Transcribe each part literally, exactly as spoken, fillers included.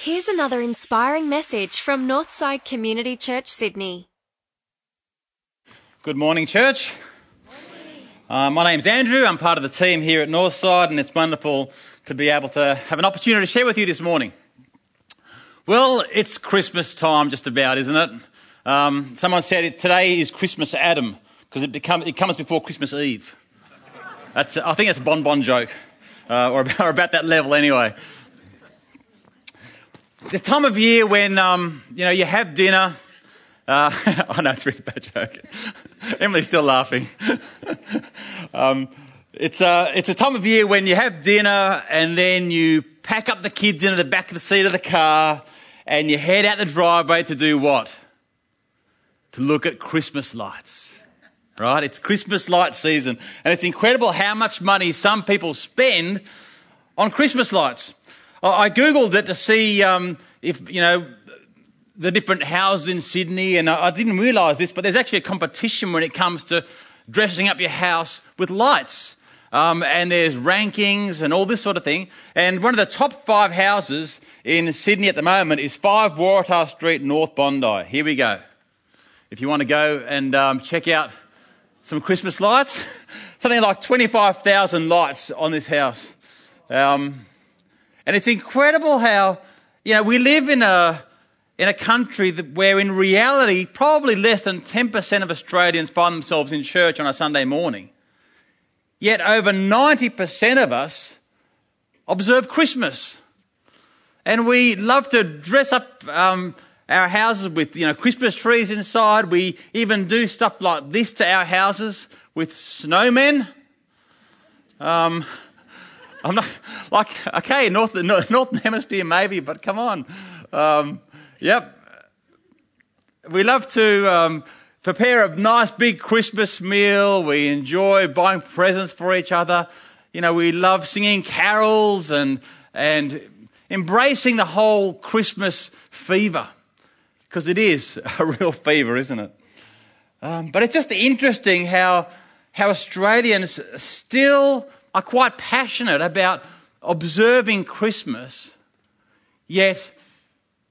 Here's another inspiring message from Northside Community Church, Sydney. Good morning, church. Uh, my name's Andrew. I'm part of the team here at Northside, and it's wonderful to be able to have an opportunity to share with you this morning. Well, it's Christmas time just about, isn't it? Um, someone said today is Christmas Adam because it, it comes before Christmas Eve. That's, I think that's a bonbon joke, uh, or, about, or about that level anyway. The time of year when, um, you know, you have dinner. Uh, I know it's a really bad joke. Emily's still laughing. um, it's, a, it's a time of year when you have dinner and then you pack up the kids into the back of the seat of the car and you head out the driveway to do what? To look at Christmas lights, right? It's Christmas light season, and it's incredible how much money some people spend on Christmas lights. I Googled it to see um, if, you know, the different houses in Sydney, and I didn't realise this, but there's actually a competition when it comes to dressing up your house with lights. Um, and there's rankings and all this sort of thing. And one of the top five houses in Sydney at the moment is five Waratah Street, North Bondi. Here we go. If you want to go and um, check out some Christmas lights, something like twenty-five thousand lights on this house. Um And it's incredible how, you know, we live in a in a country that where in reality probably less than ten percent of Australians find themselves in church on a Sunday morning. Yet over ninety percent of us observe Christmas. And we love to dress up um, our houses with, you know, Christmas trees inside. We even do stuff like this to our houses with snowmen. Um... I'm not like, okay, North, Northern Hemisphere maybe, but come on. Um, yep. We love to um, prepare a nice big Christmas meal. We enjoy buying presents for each other. You know, we love singing carols and and embracing the whole Christmas fever, because it is a real fever, isn't it? Um, but it's just interesting how how Australians still are quite passionate about observing Christmas, yet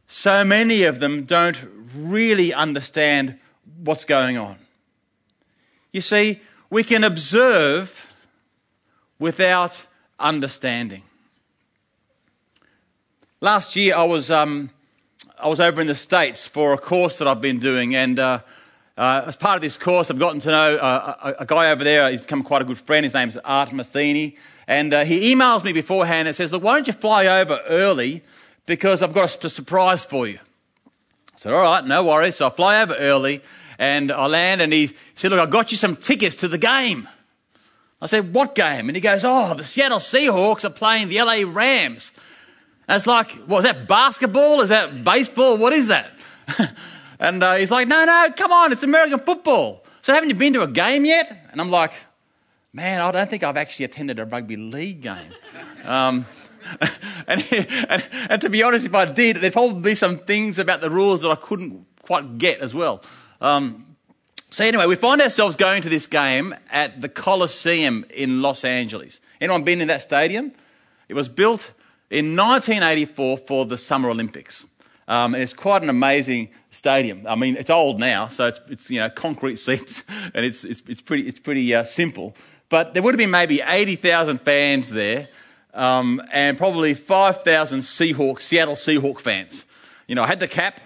so many of them don't really understand what's going on. You see, we can observe without understanding. Last year, I was um, I was over in the States for a course that I've been doing, and uh, Uh, as part of this course, I've gotten to know uh, a, a guy over there. He's become quite a good friend. His name's Art Matheny. And uh, he emails me beforehand and says, look, why don't you fly over early, because I've got a surprise for you. I said, all right, no worries. So I fly over early and I land, and he said, look, I got you some tickets to the game. I said, what game? And he goes, oh, the Seattle Seahawks are playing the L A Rams. And it's like, what, is that basketball? Is that baseball? What is that? And uh, he's like, no, no, come on, it's American football. So haven't you been to a game yet? And I'm like, man, I don't think I've actually attended a rugby league game. um, and, and, and to be honest, if I did, there'd probably be some things about the rules that I couldn't quite get as well. Um, so anyway, we find ourselves going to this game at the Coliseum in Los Angeles. Anyone been in that stadium? It was built in nineteen eighty-four for the Summer Olympics. Um, and it's quite an amazing stadium. I mean, it's old now, so it's, it's you know, concrete seats, and it's it's, it's pretty it's pretty uh, simple. But there would have been maybe eighty thousand fans there, um, and probably five thousand Seahawks, Seattle Seahawks fans. You know, I had the cap,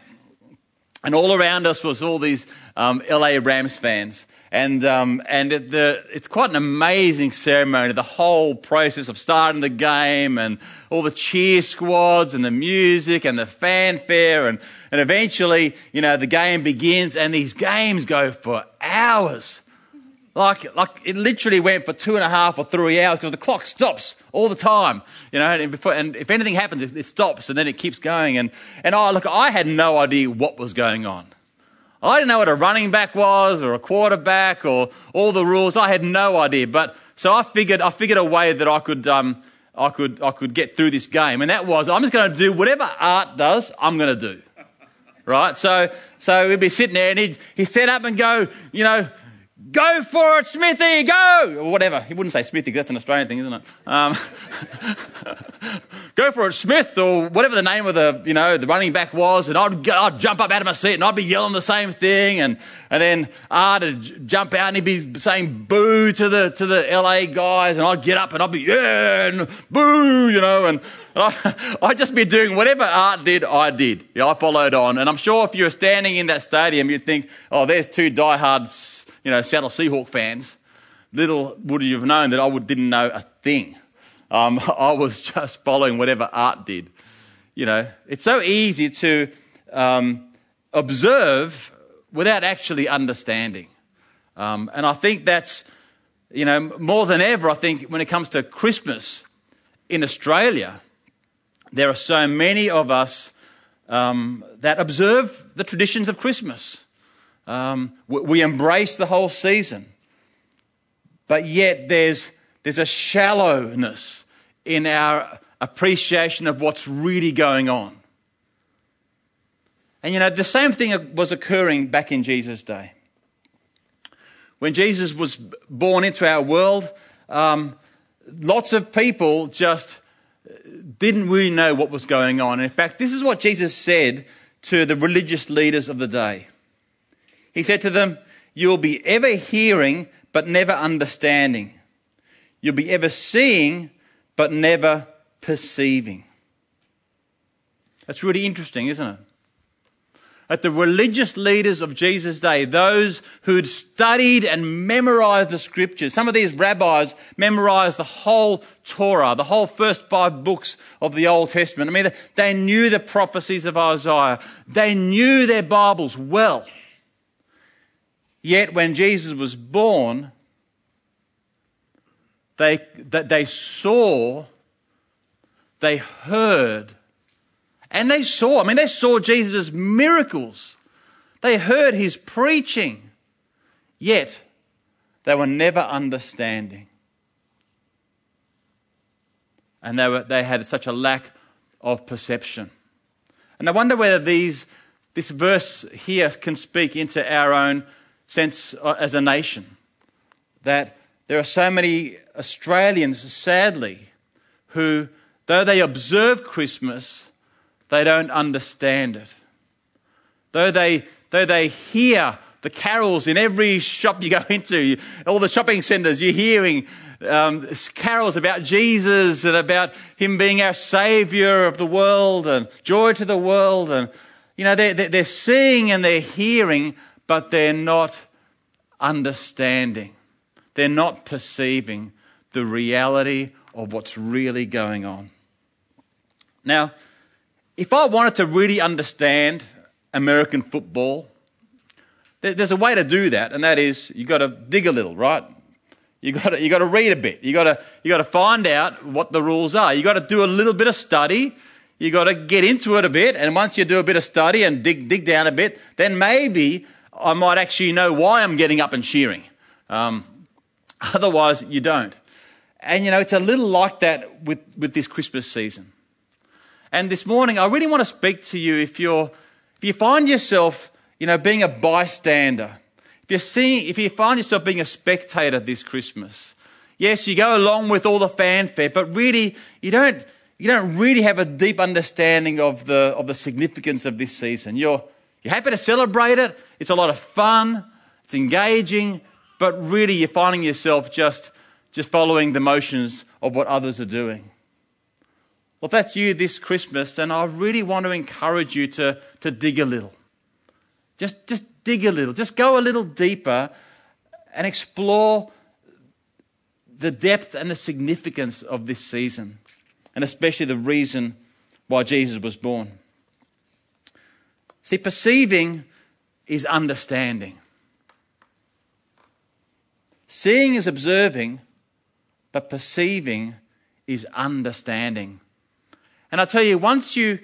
and all around us was all these um, L A Rams fans. And um, and the it's quite an amazing ceremony, the whole process of starting the game and all the cheer squads and the music and the fanfare. And, and eventually, you know, the game begins, and these games go for hours. Like, like it literally went for two and a half or three hours because the clock stops all the time, you know, and, before, and if anything happens, it, it stops and then it keeps going. And, and I, look, I had no idea what was going on. I didn't know what a running back was or a quarterback or all the rules. I had no idea. But so I figured I figured a way that I could um I could I could get through this game, and that was I'm just going to do whatever Art does. I'm going to do, right? So so we'd be sitting there, and he'd he'd stand up and go, you know, Go for it, Smithy, go! Or whatever. He wouldn't say Smithy, because that's an Australian thing, isn't it? Um, go for it, Smith, or whatever the name of the, you know, the running back was, and I'd, I'd jump up out of my seat and I'd be yelling the same thing, and, and then Art would jump out and he'd be saying boo to the to the L A guys, and I'd get up and I'd be, yeah, and boo, you know, and I, I'd just be doing whatever Art did, I did. Yeah, I followed on. And I'm sure if you were standing in that stadium, you'd think, oh, there's two diehards, you know, Seattle Seahawks fans. Little would you have known that I would, didn't know a thing. Um, I was just following whatever Art did. You know, it's so easy to um, observe without actually understanding. Um, and I think that's, you know, more than ever, I think when it comes to Christmas in Australia, there are so many of us um, that observe the traditions of Christmas. Um, we embrace the whole season, but yet there's there's a shallowness in our appreciation of what's really going on. And you know, the same thing was occurring back in Jesus' day. When Jesus was born into our world, um, lots of people just didn't really know what was going on. And in fact, this is what Jesus said to the religious leaders of the day. He said to them, you'll be ever hearing but never understanding. You'll be ever seeing but never perceiving. That's really interesting, isn't it? That the religious leaders of Jesus' day, those who'd studied and memorized the scriptures, some of these rabbis memorized the whole Torah, the whole first five books of the Old Testament. I mean, they knew the prophecies of Isaiah. They knew their Bibles well. Yet when Jesus was born, they that they saw, they heard, and they saw. I mean, they saw Jesus' miracles. They heard his preaching. Yet they were never understanding. And they were they had such a lack of perception. And I wonder whether these this verse here can speak into our own sense uh, as a nation, that there are so many Australians, sadly, who, though they observe Christmas, they don't understand it. Though they, though they hear the carols in every shop you go into, you, all the shopping centres, you're hearing um, carols about Jesus and about him being our saviour of the world and joy to the world. And, you know, they're, they're seeing and they're hearing, but they're not understanding. They're not perceiving the reality of what's really going on. Now, if I wanted to really understand American football, there's a way to do that, and that is you've got to dig a little, right? You've got to, you've got to read a bit. You've got to, you've got to find out what the rules are. You've got to do a little bit of study. You've got to get into it a bit, and once you do a bit of study and dig, dig down a bit, then maybe I might actually know why I'm getting up and cheering. Um, otherwise, you don't. And, you know, it's a little like that with, with this Christmas season. And this morning, I really want to speak to you if you're, if you find yourself, you know, being a bystander, if you're seeing, if you find yourself being a spectator this Christmas. Yes, you go along with all the fanfare, but really, you don't, you don't really have a deep understanding of the, of the significance of this season. You're, You're happy to celebrate it, it's a lot of fun, it's engaging, but really you're finding yourself just, just following the motions of what others are doing. Well, if that's you this Christmas, then I really want to encourage you to, to dig a little. Just, just dig a little, just go a little deeper and explore the depth and the significance of this season, and especially the reason why Jesus was born. See, perceiving is understanding. Seeing is observing, but perceiving is understanding. And I tell you, once you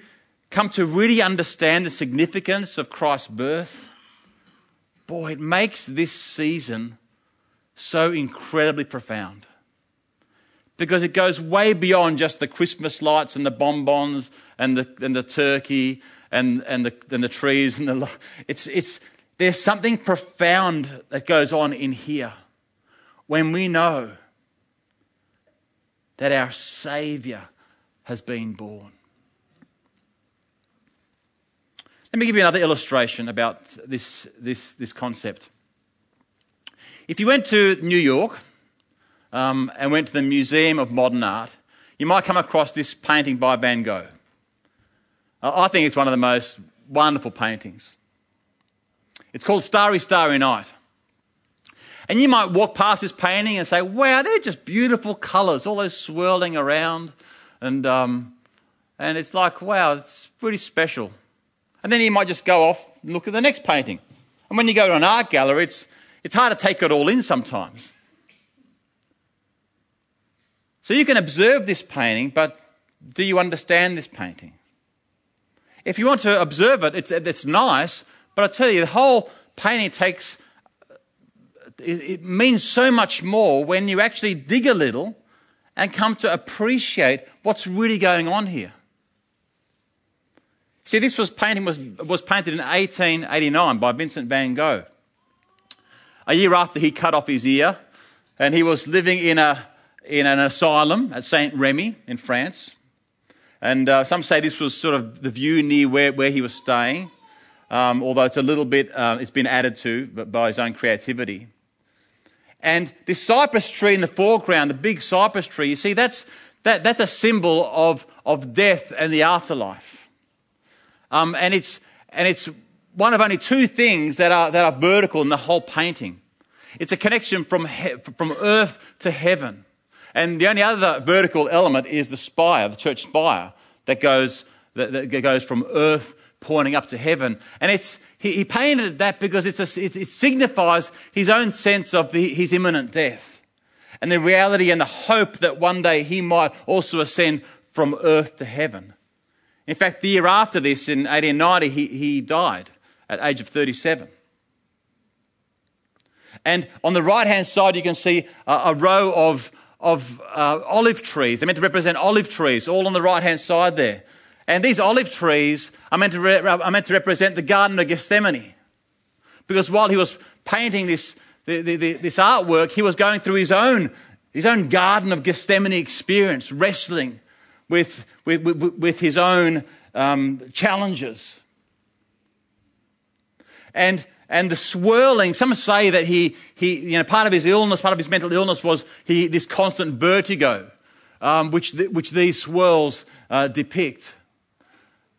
come to really understand the significance of Christ's birth, boy, it makes this season so incredibly profound. Because it goes way beyond just the Christmas lights and the bonbons and the and the turkey and and the and the trees and the it's it's There's something profound that goes on in here when we know that our Saviour has been born. Let me give you another illustration about this, this, this concept. If you went to New York um, and went to the Museum of Modern Art, you might come across this painting by Van Gogh. I think it's one of the most wonderful paintings. It's called Starry, Starry Night. And you might walk past this painting and say, wow, they're just beautiful colours, all those swirling around. And um, and it's like, wow, it's pretty special. And then you might just go off and look at the next painting. And when you go to an art gallery, it's it's hard to take it all in sometimes. So you can observe this painting, but do you understand this painting? If you want to observe it, it's it's nice, but I tell you, the whole painting takes... It means so much more when you actually dig a little and come to appreciate what's really going on here. See, this was painting was, was painted in eighteen eighty-nine by Vincent van Gogh, a year after he cut off his ear, and he was living in a in an asylum at Saint-Rémy in France. And uh, some say this was sort of the view near where, where he was staying, um, although it's a little bit, uh, it's been added to by his own creativity. And this cypress tree in the foreground, the big cypress tree, you see, that's that, that's a symbol of of death and the afterlife. Um, and it's and it's one of only two things that are that are vertical in the whole painting. It's a connection from he- from earth to heaven. And the only other vertical element is the spire, the church spire, that goes that, that goes from earth pointing up to heaven. And it's he, he painted that because it's a, it, it signifies his own sense of the, his imminent death and the reality and the hope that one day he might also ascend from earth to heaven. In fact, the year after this, in eighteen ninety, he, he died at age of thirty-seven. And on the right-hand side, you can see a, a row of of uh, olive trees. They're meant to represent olive trees, all on the right-hand side there. And these olive trees are meant to re- are meant to represent the Garden of Gethsemane, because while he was painting this the, the, the, this artwork, he was going through his own his own Garden of Gethsemane experience, wrestling with with, with, with his own um, challenges. And. And the swirling, some say that he, he, you know, part of his illness, part of his mental illness was he, this constant vertigo, um, which, the, which these swirls uh, depict.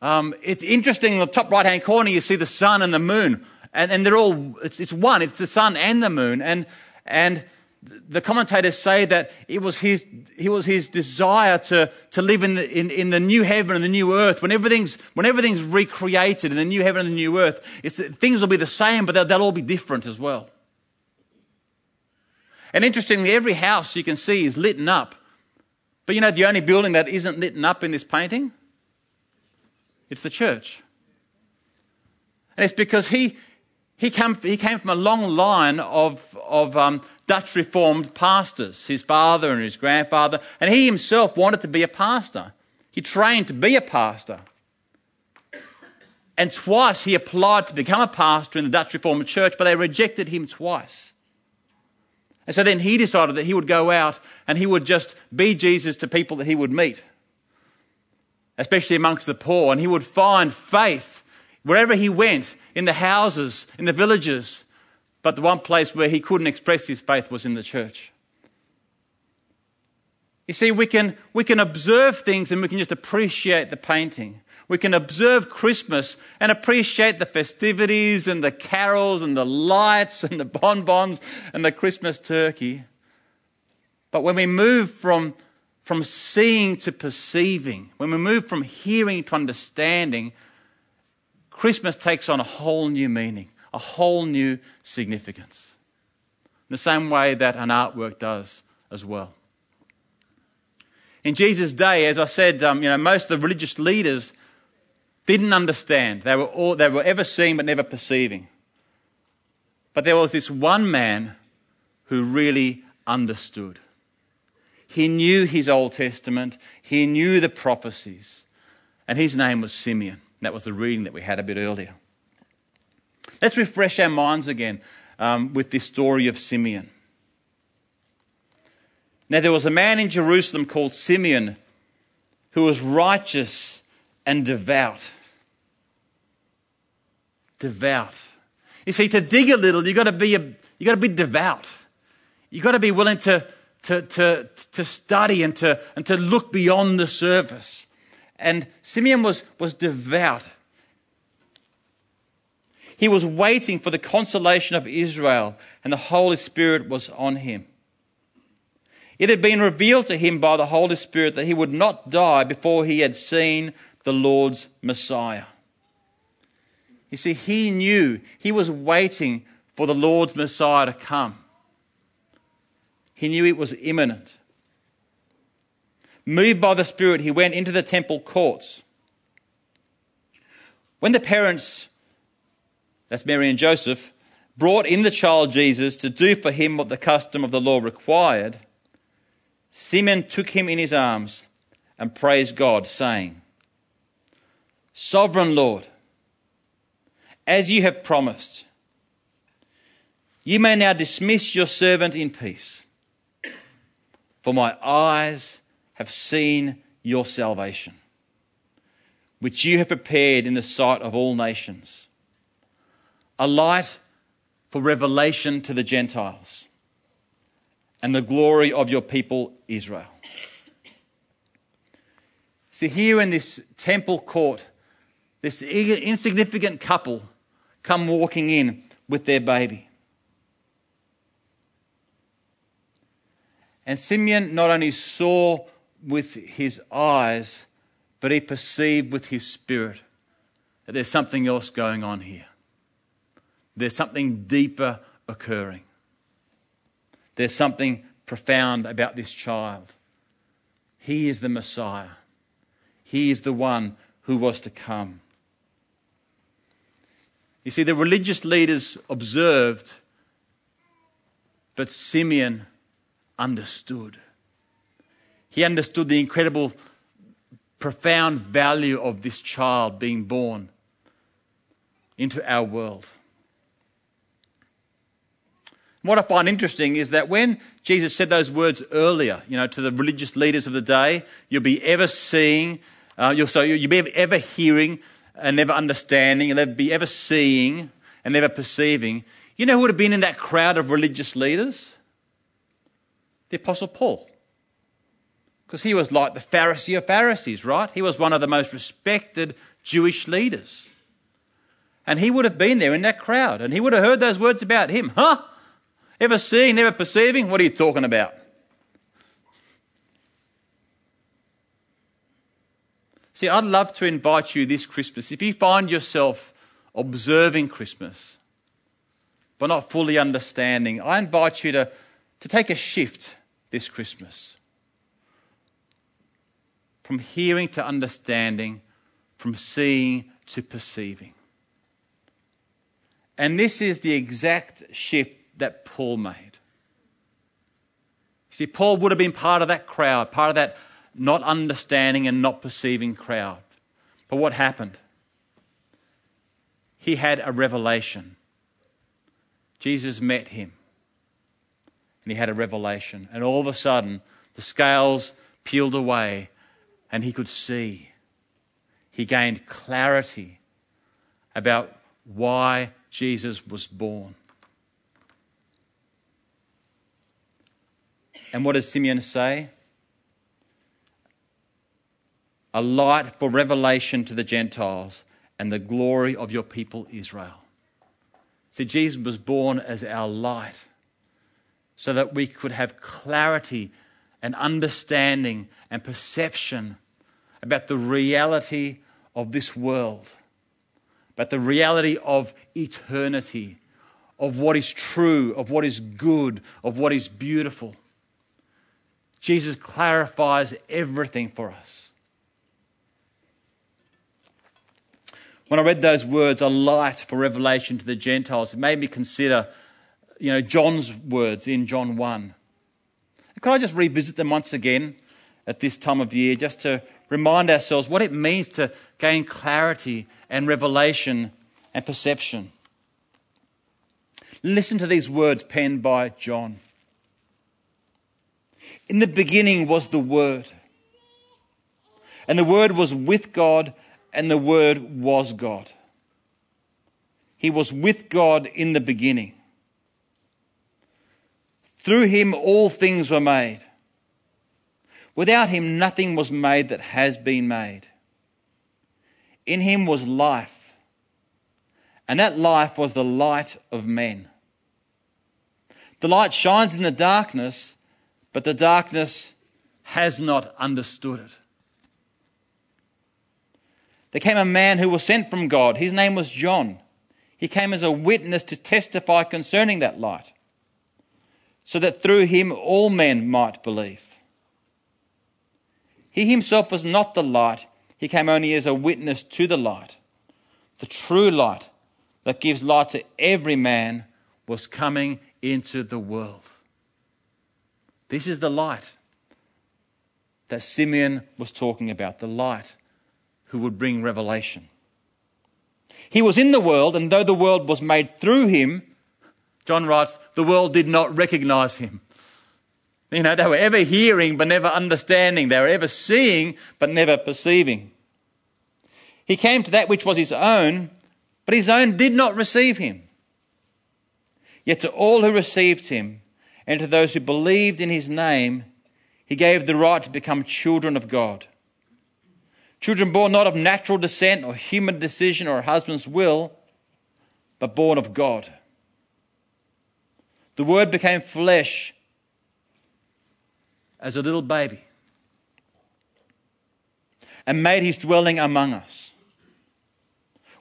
Um, it's interesting, in the top right-hand corner, you see the sun and the moon, and, and they're all, it's, it's one, it's the sun and the moon. And, and the commentators say that it was his, it was his desire to, to live in the, in, in the new heaven and the new earth. When everything's, when everything's recreated in the new heaven and the new earth, it's, things will be the same, but they'll, they'll all be different as well. And interestingly, every house you can see is lit up. But you know the only building that isn't lit up in this painting? It's the church. And it's because he... He came, he came from a long line of, of um, Dutch Reformed pastors, his father and his grandfather, and he himself wanted to be a pastor. He trained to be a pastor. And twice he applied to become a pastor in the Dutch Reformed Church, but they rejected him twice. And so then he decided that he would go out and he would just be Jesus to people that he would meet, especially amongst the poor, and he would find faith wherever he went, in the houses, in the villages. But the one place where he couldn't express his faith was in the church. You see, we can, we can observe things and we can just appreciate the painting. We can observe Christmas and appreciate the festivities and the carols and the lights and the bonbons and the Christmas turkey. But when we move from, from seeing to perceiving, when we move from hearing to understanding, Christmas takes on a whole new meaning, a whole new significance, in the same way that an artwork does as well. In Jesus' day, as I said, um, you know, most of the religious leaders didn't understand. They were all, they were ever seeing but never perceiving. But there was this one man who really understood. He knew his Old Testament. He knew the prophecies. And his name was Simeon. That was the reading that we had a bit earlier. Let's refresh our minds again um, with this story of Simeon. Now, there was a man in Jerusalem called Simeon who was righteous and devout. Devout. You see, to dig a little, you've got to be, a, you've got to be devout. You've got to be willing to, to, to, to study and to, and to look beyond the surface. And Simeon was, was devout. He was waiting for the consolation of Israel, and the Holy Spirit was on him. It had been revealed to him by the Holy Spirit that he would not die before he had seen the Lord's Messiah. You see, he knew he was waiting for the Lord's Messiah to come. He knew it was imminent. Moved by the Spirit, he went into the temple courts. When the parents, that's Mary and Joseph, brought in the child Jesus to do for him what the custom of the law required, Simeon took him in his arms and praised God, saying, "Sovereign Lord, as you have promised, you may now dismiss your servant in peace, for my eyes have seen your salvation, which you have prepared in the sight of all nations, a light for revelation to the Gentiles, and the glory of your people Israel." See, here in this temple court, this insignificant couple come walking in with their baby. And Simeon not only saw with his eyes, but he perceived with his spirit that there's something else going on here. There's something deeper occurring. There's something profound about this child. He is the Messiah. He is the one who was to come. You see, the religious leaders observed, but Simeon understood. He understood the incredible, profound value of this child being born into our world. What I find interesting is that when Jesus said those words earlier, you know, to the religious leaders of the day, "You'll be ever seeing, uh, you'll so you'll be ever hearing and never understanding, and you'll be ever seeing and never perceiving." You know who would have been in that crowd of religious leaders? The Apostle Paul, because he was like the Pharisee of Pharisees, right? He was one of the most respected Jewish leaders, and he would have been there in that crowd, and he would have heard those words about him, huh? Ever seeing, never perceiving? What are you talking about? See, I'd love to invite you this Christmas, if you find yourself observing Christmas but not fully understanding, I invite you to, to take a shift this Christmas. From hearing to understanding, from seeing to perceiving. And this is the exact shift that Paul made. See, Paul would have been part of that crowd, part of that not understanding and not perceiving crowd. But what happened? He had a revelation. Jesus met him, and he had a revelation. And all of a sudden, the scales peeled away, and he could see. He gained clarity about why Jesus was born. And what does Simeon say? "A light for revelation to the Gentiles, and the glory of your people Israel." See, Jesus was born as our light so that we could have clarity and understanding and perception about the reality of this world, about the reality of eternity, of what is true, of what is good, of what is beautiful. Jesus clarifies everything for us. When I read those words, "a light for revelation to the Gentiles," it made me consider, you know, John's words in John one. Could I just revisit them once again at this time of year, just to remind ourselves what it means to gain clarity and revelation and perception? Listen to these words penned by John. In the beginning was the Word, and the Word was with God, and the Word was God. He was with God in the beginning. Through him all things were made. Without him nothing was made that has been made. In him was life, and that life was the light of men. The light shines in the darkness, but the darkness has not understood it. There came a man who was sent from God. His name was John. He came as a witness to testify concerning that light, so that through him all men might believe. He himself was not the light. He came only as a witness to the light. The true light that gives light to every man was coming into the world. This is the light that Simeon was talking about, the light who would bring revelation. He was in the world, and though the world was made through him, John writes, the world did not recognize him. You know, they were ever hearing but never understanding. They were ever seeing but never perceiving. He came to that which was his own, but his own did not receive him. Yet to all who received him, and to those who believed in his name, he gave the right to become children of God. Children born not of natural descent or human decision or a husband's will, but born of God. The Word became flesh as a little baby and made his dwelling among us.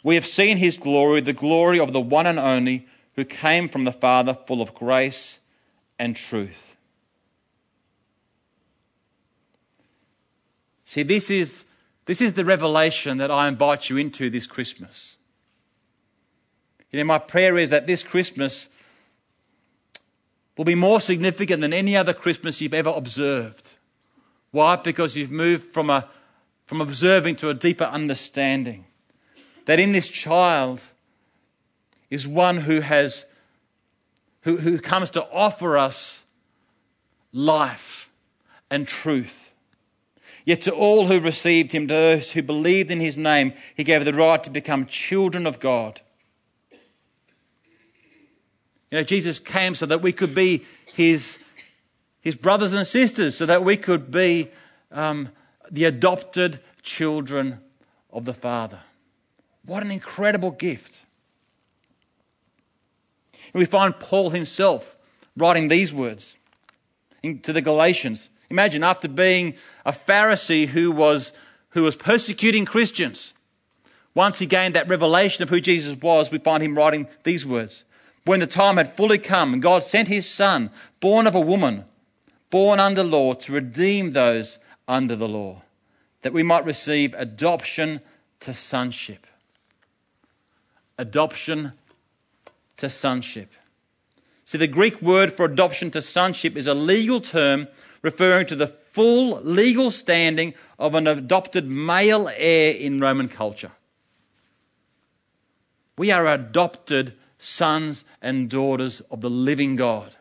We have seen his glory, the glory of the one and only who came from the Father, full of grace and truth. See, this is this is the revelation that I invite you into this Christmas. You know, my prayer is that this Christmas will be more significant than any other Christmas you've ever observed. Why? Because you've moved from a from observing to a deeper understanding. That in this child is one who has Who, who comes to offer us life and truth. Yet to all who received him, to those who believed in his name, he gave the right to become children of God. You know, Jesus came so that we could be his, his brothers and sisters, so that we could be um, the adopted children of the Father. What an incredible gift. And we find Paul himself writing these words to the Galatians. Imagine, after being a Pharisee who was who was persecuting Christians, once he gained that revelation of who Jesus was, we find him writing these words. When the time had fully come, God sent his Son, born of a woman, born under law, to redeem those under the law, that we might receive adoption to sonship. Adoption to sonship. See, the Greek word for adoption to sonship is a legal term referring to the full legal standing of an adopted male heir in Roman culture. We are adopted sons and daughters of the living God.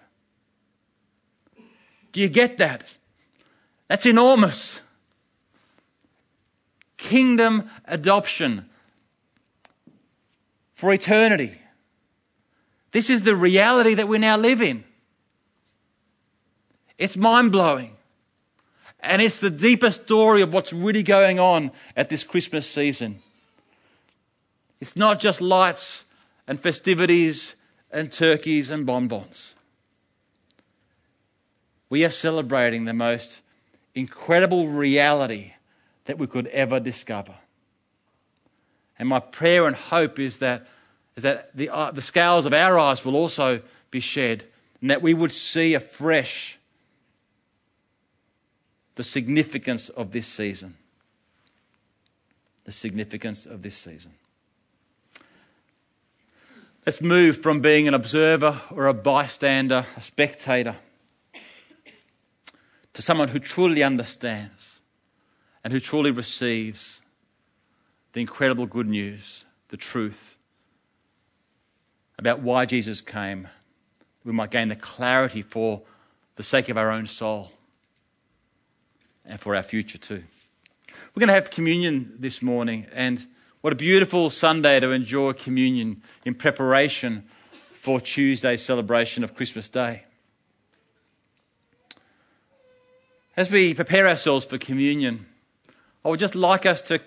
Do you get that? That's enormous. Kingdom adoption for eternity. This is the reality that we now live in. It's mind-blowing. And it's the deepest story of what's really going on at this Christmas season. It's not just lights and festivities and turkeys and bonbons. We are celebrating the most incredible reality that we could ever discover. And my prayer and hope is that is that the, uh, the scales of our eyes will also be shed, and that we would see afresh the significance of this season. The significance of this season. Let's move from being an observer or a bystander, a spectator, to someone who truly understands and who truly receives the incredible good news, the truth about why Jesus came. We might gain the clarity for the sake of our own soul and for our future too. We're going to have communion this morning, and what a beautiful Sunday to enjoy communion in preparation for Tuesday's celebration of Christmas Day. As we prepare ourselves for communion, I would just like us to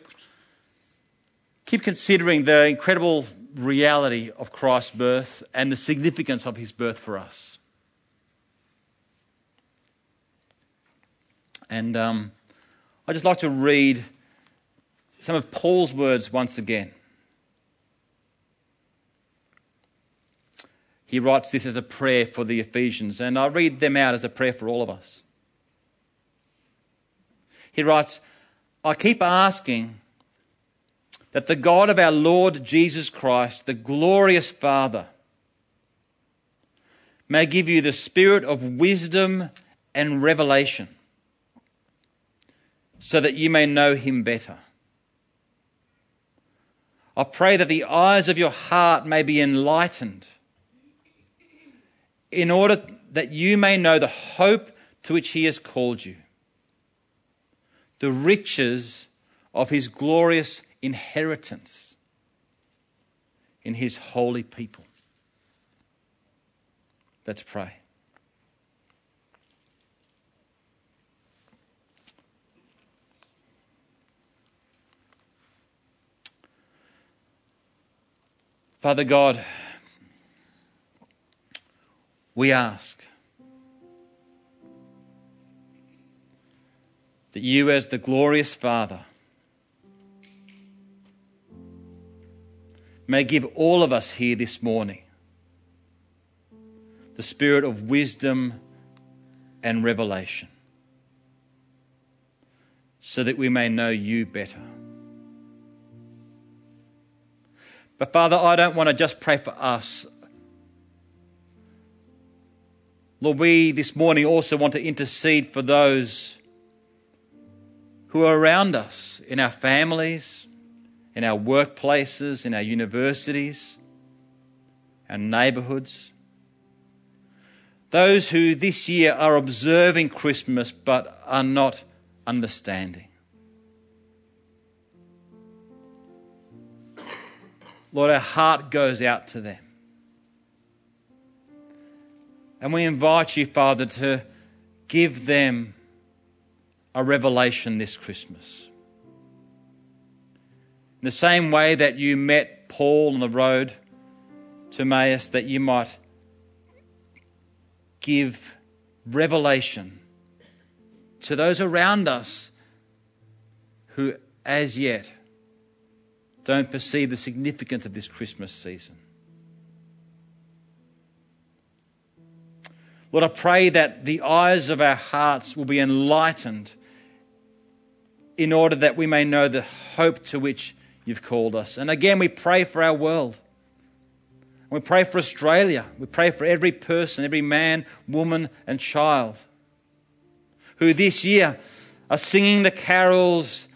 keep considering the incredible reality of Christ's birth and the significance of his birth for us. And um, I'd just like to read some of Paul's words once again. He writes this as a prayer for the Ephesians, and I'll read them out as a prayer for all of us. He writes, "I keep asking that the God of our Lord Jesus Christ, the glorious Father, may give you the spirit of wisdom and revelation, so that you may know him better. I pray that the eyes of your heart may be enlightened, in order that you may know the hope to which he has called you, the riches of his glorious inheritance in his holy people." Let's pray. Father God, we ask that you, as the glorious Father, may give all of us here this morning the spirit of wisdom and revelation, so that we may know you better. But Father, I don't want to just pray for us. Lord, we this morning also want to intercede for those who are around us, in our families, in our workplaces, in our universities, our neighbourhoods. Those who this year are observing Christmas but are not understanding. Lord, our heart goes out to them. And we invite you, Father, to give them a revelation this Christmas. In the same way that you met Paul on the road to Emmaus, that you might give revelation to those around us who as yet don't perceive the significance of this Christmas season. Lord, I pray that the eyes of our hearts will be enlightened, in order that we may know the hope to which you've called us. And again, we pray for our world. We pray for Australia. We pray for every person, every man, woman, and child who this year are singing the carols,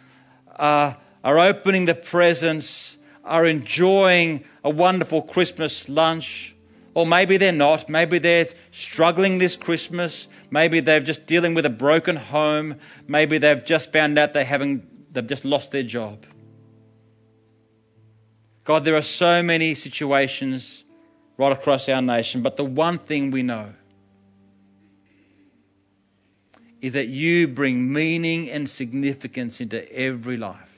uh, are opening the presents, are enjoying a wonderful Christmas lunch. Or maybe they're not. Maybe they're struggling this Christmas. Maybe they're just dealing with a broken home. Maybe they've just found out they haven't, they've just lost their job. God, there are so many situations right across our nation, but the one thing we know is that you bring meaning and significance into every life.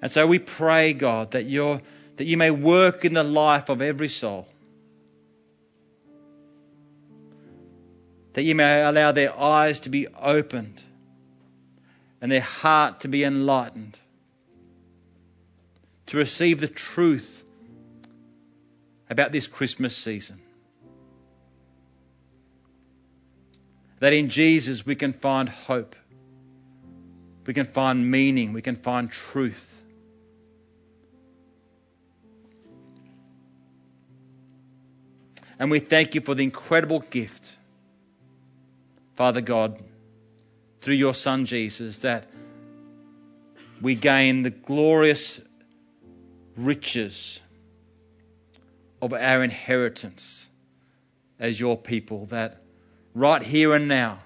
And so we pray, God, that you're, that you may work in the life of every soul, that you may allow their eyes to be opened and their heart to be enlightened, to receive the truth about this Christmas season. That in Jesus we can find hope, we can find meaning, we can find truth. And we thank you for the incredible gift, Father God, through your Son Jesus, that we gain the glorious riches of our inheritance as your people, that right here and now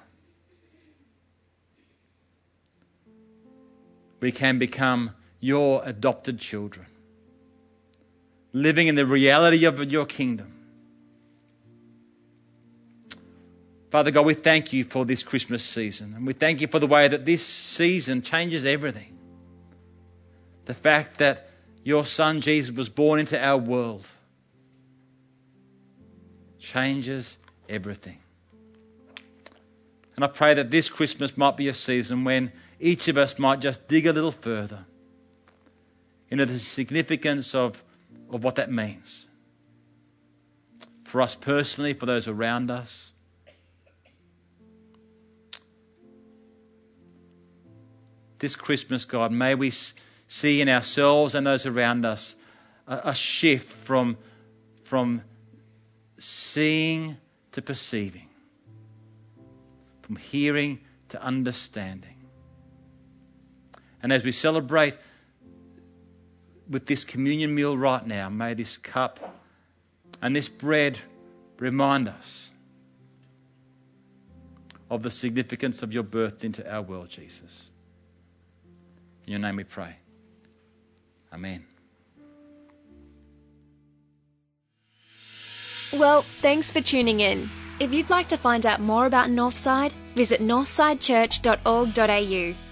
we can become your adopted children, living in the reality of your kingdom. Father God, we thank you for this Christmas season, and we thank you for the way that this season changes everything. The fact that your Son Jesus was born into our world changes everything. And I pray that this Christmas might be a season when each of us might just dig a little further into the significance of, of what that means for us personally, for those around us. This Christmas, God, may we see in ourselves and those around us a, a shift from, from seeing to perceiving, from hearing to understanding. And as we celebrate with this communion meal right now, may this cup and this bread remind us of the significance of your birth into our world, Jesus. In your name we pray. Amen. Well, thanks for tuning in. If you'd like to find out more about Northside, visit northside church dot org dot a u.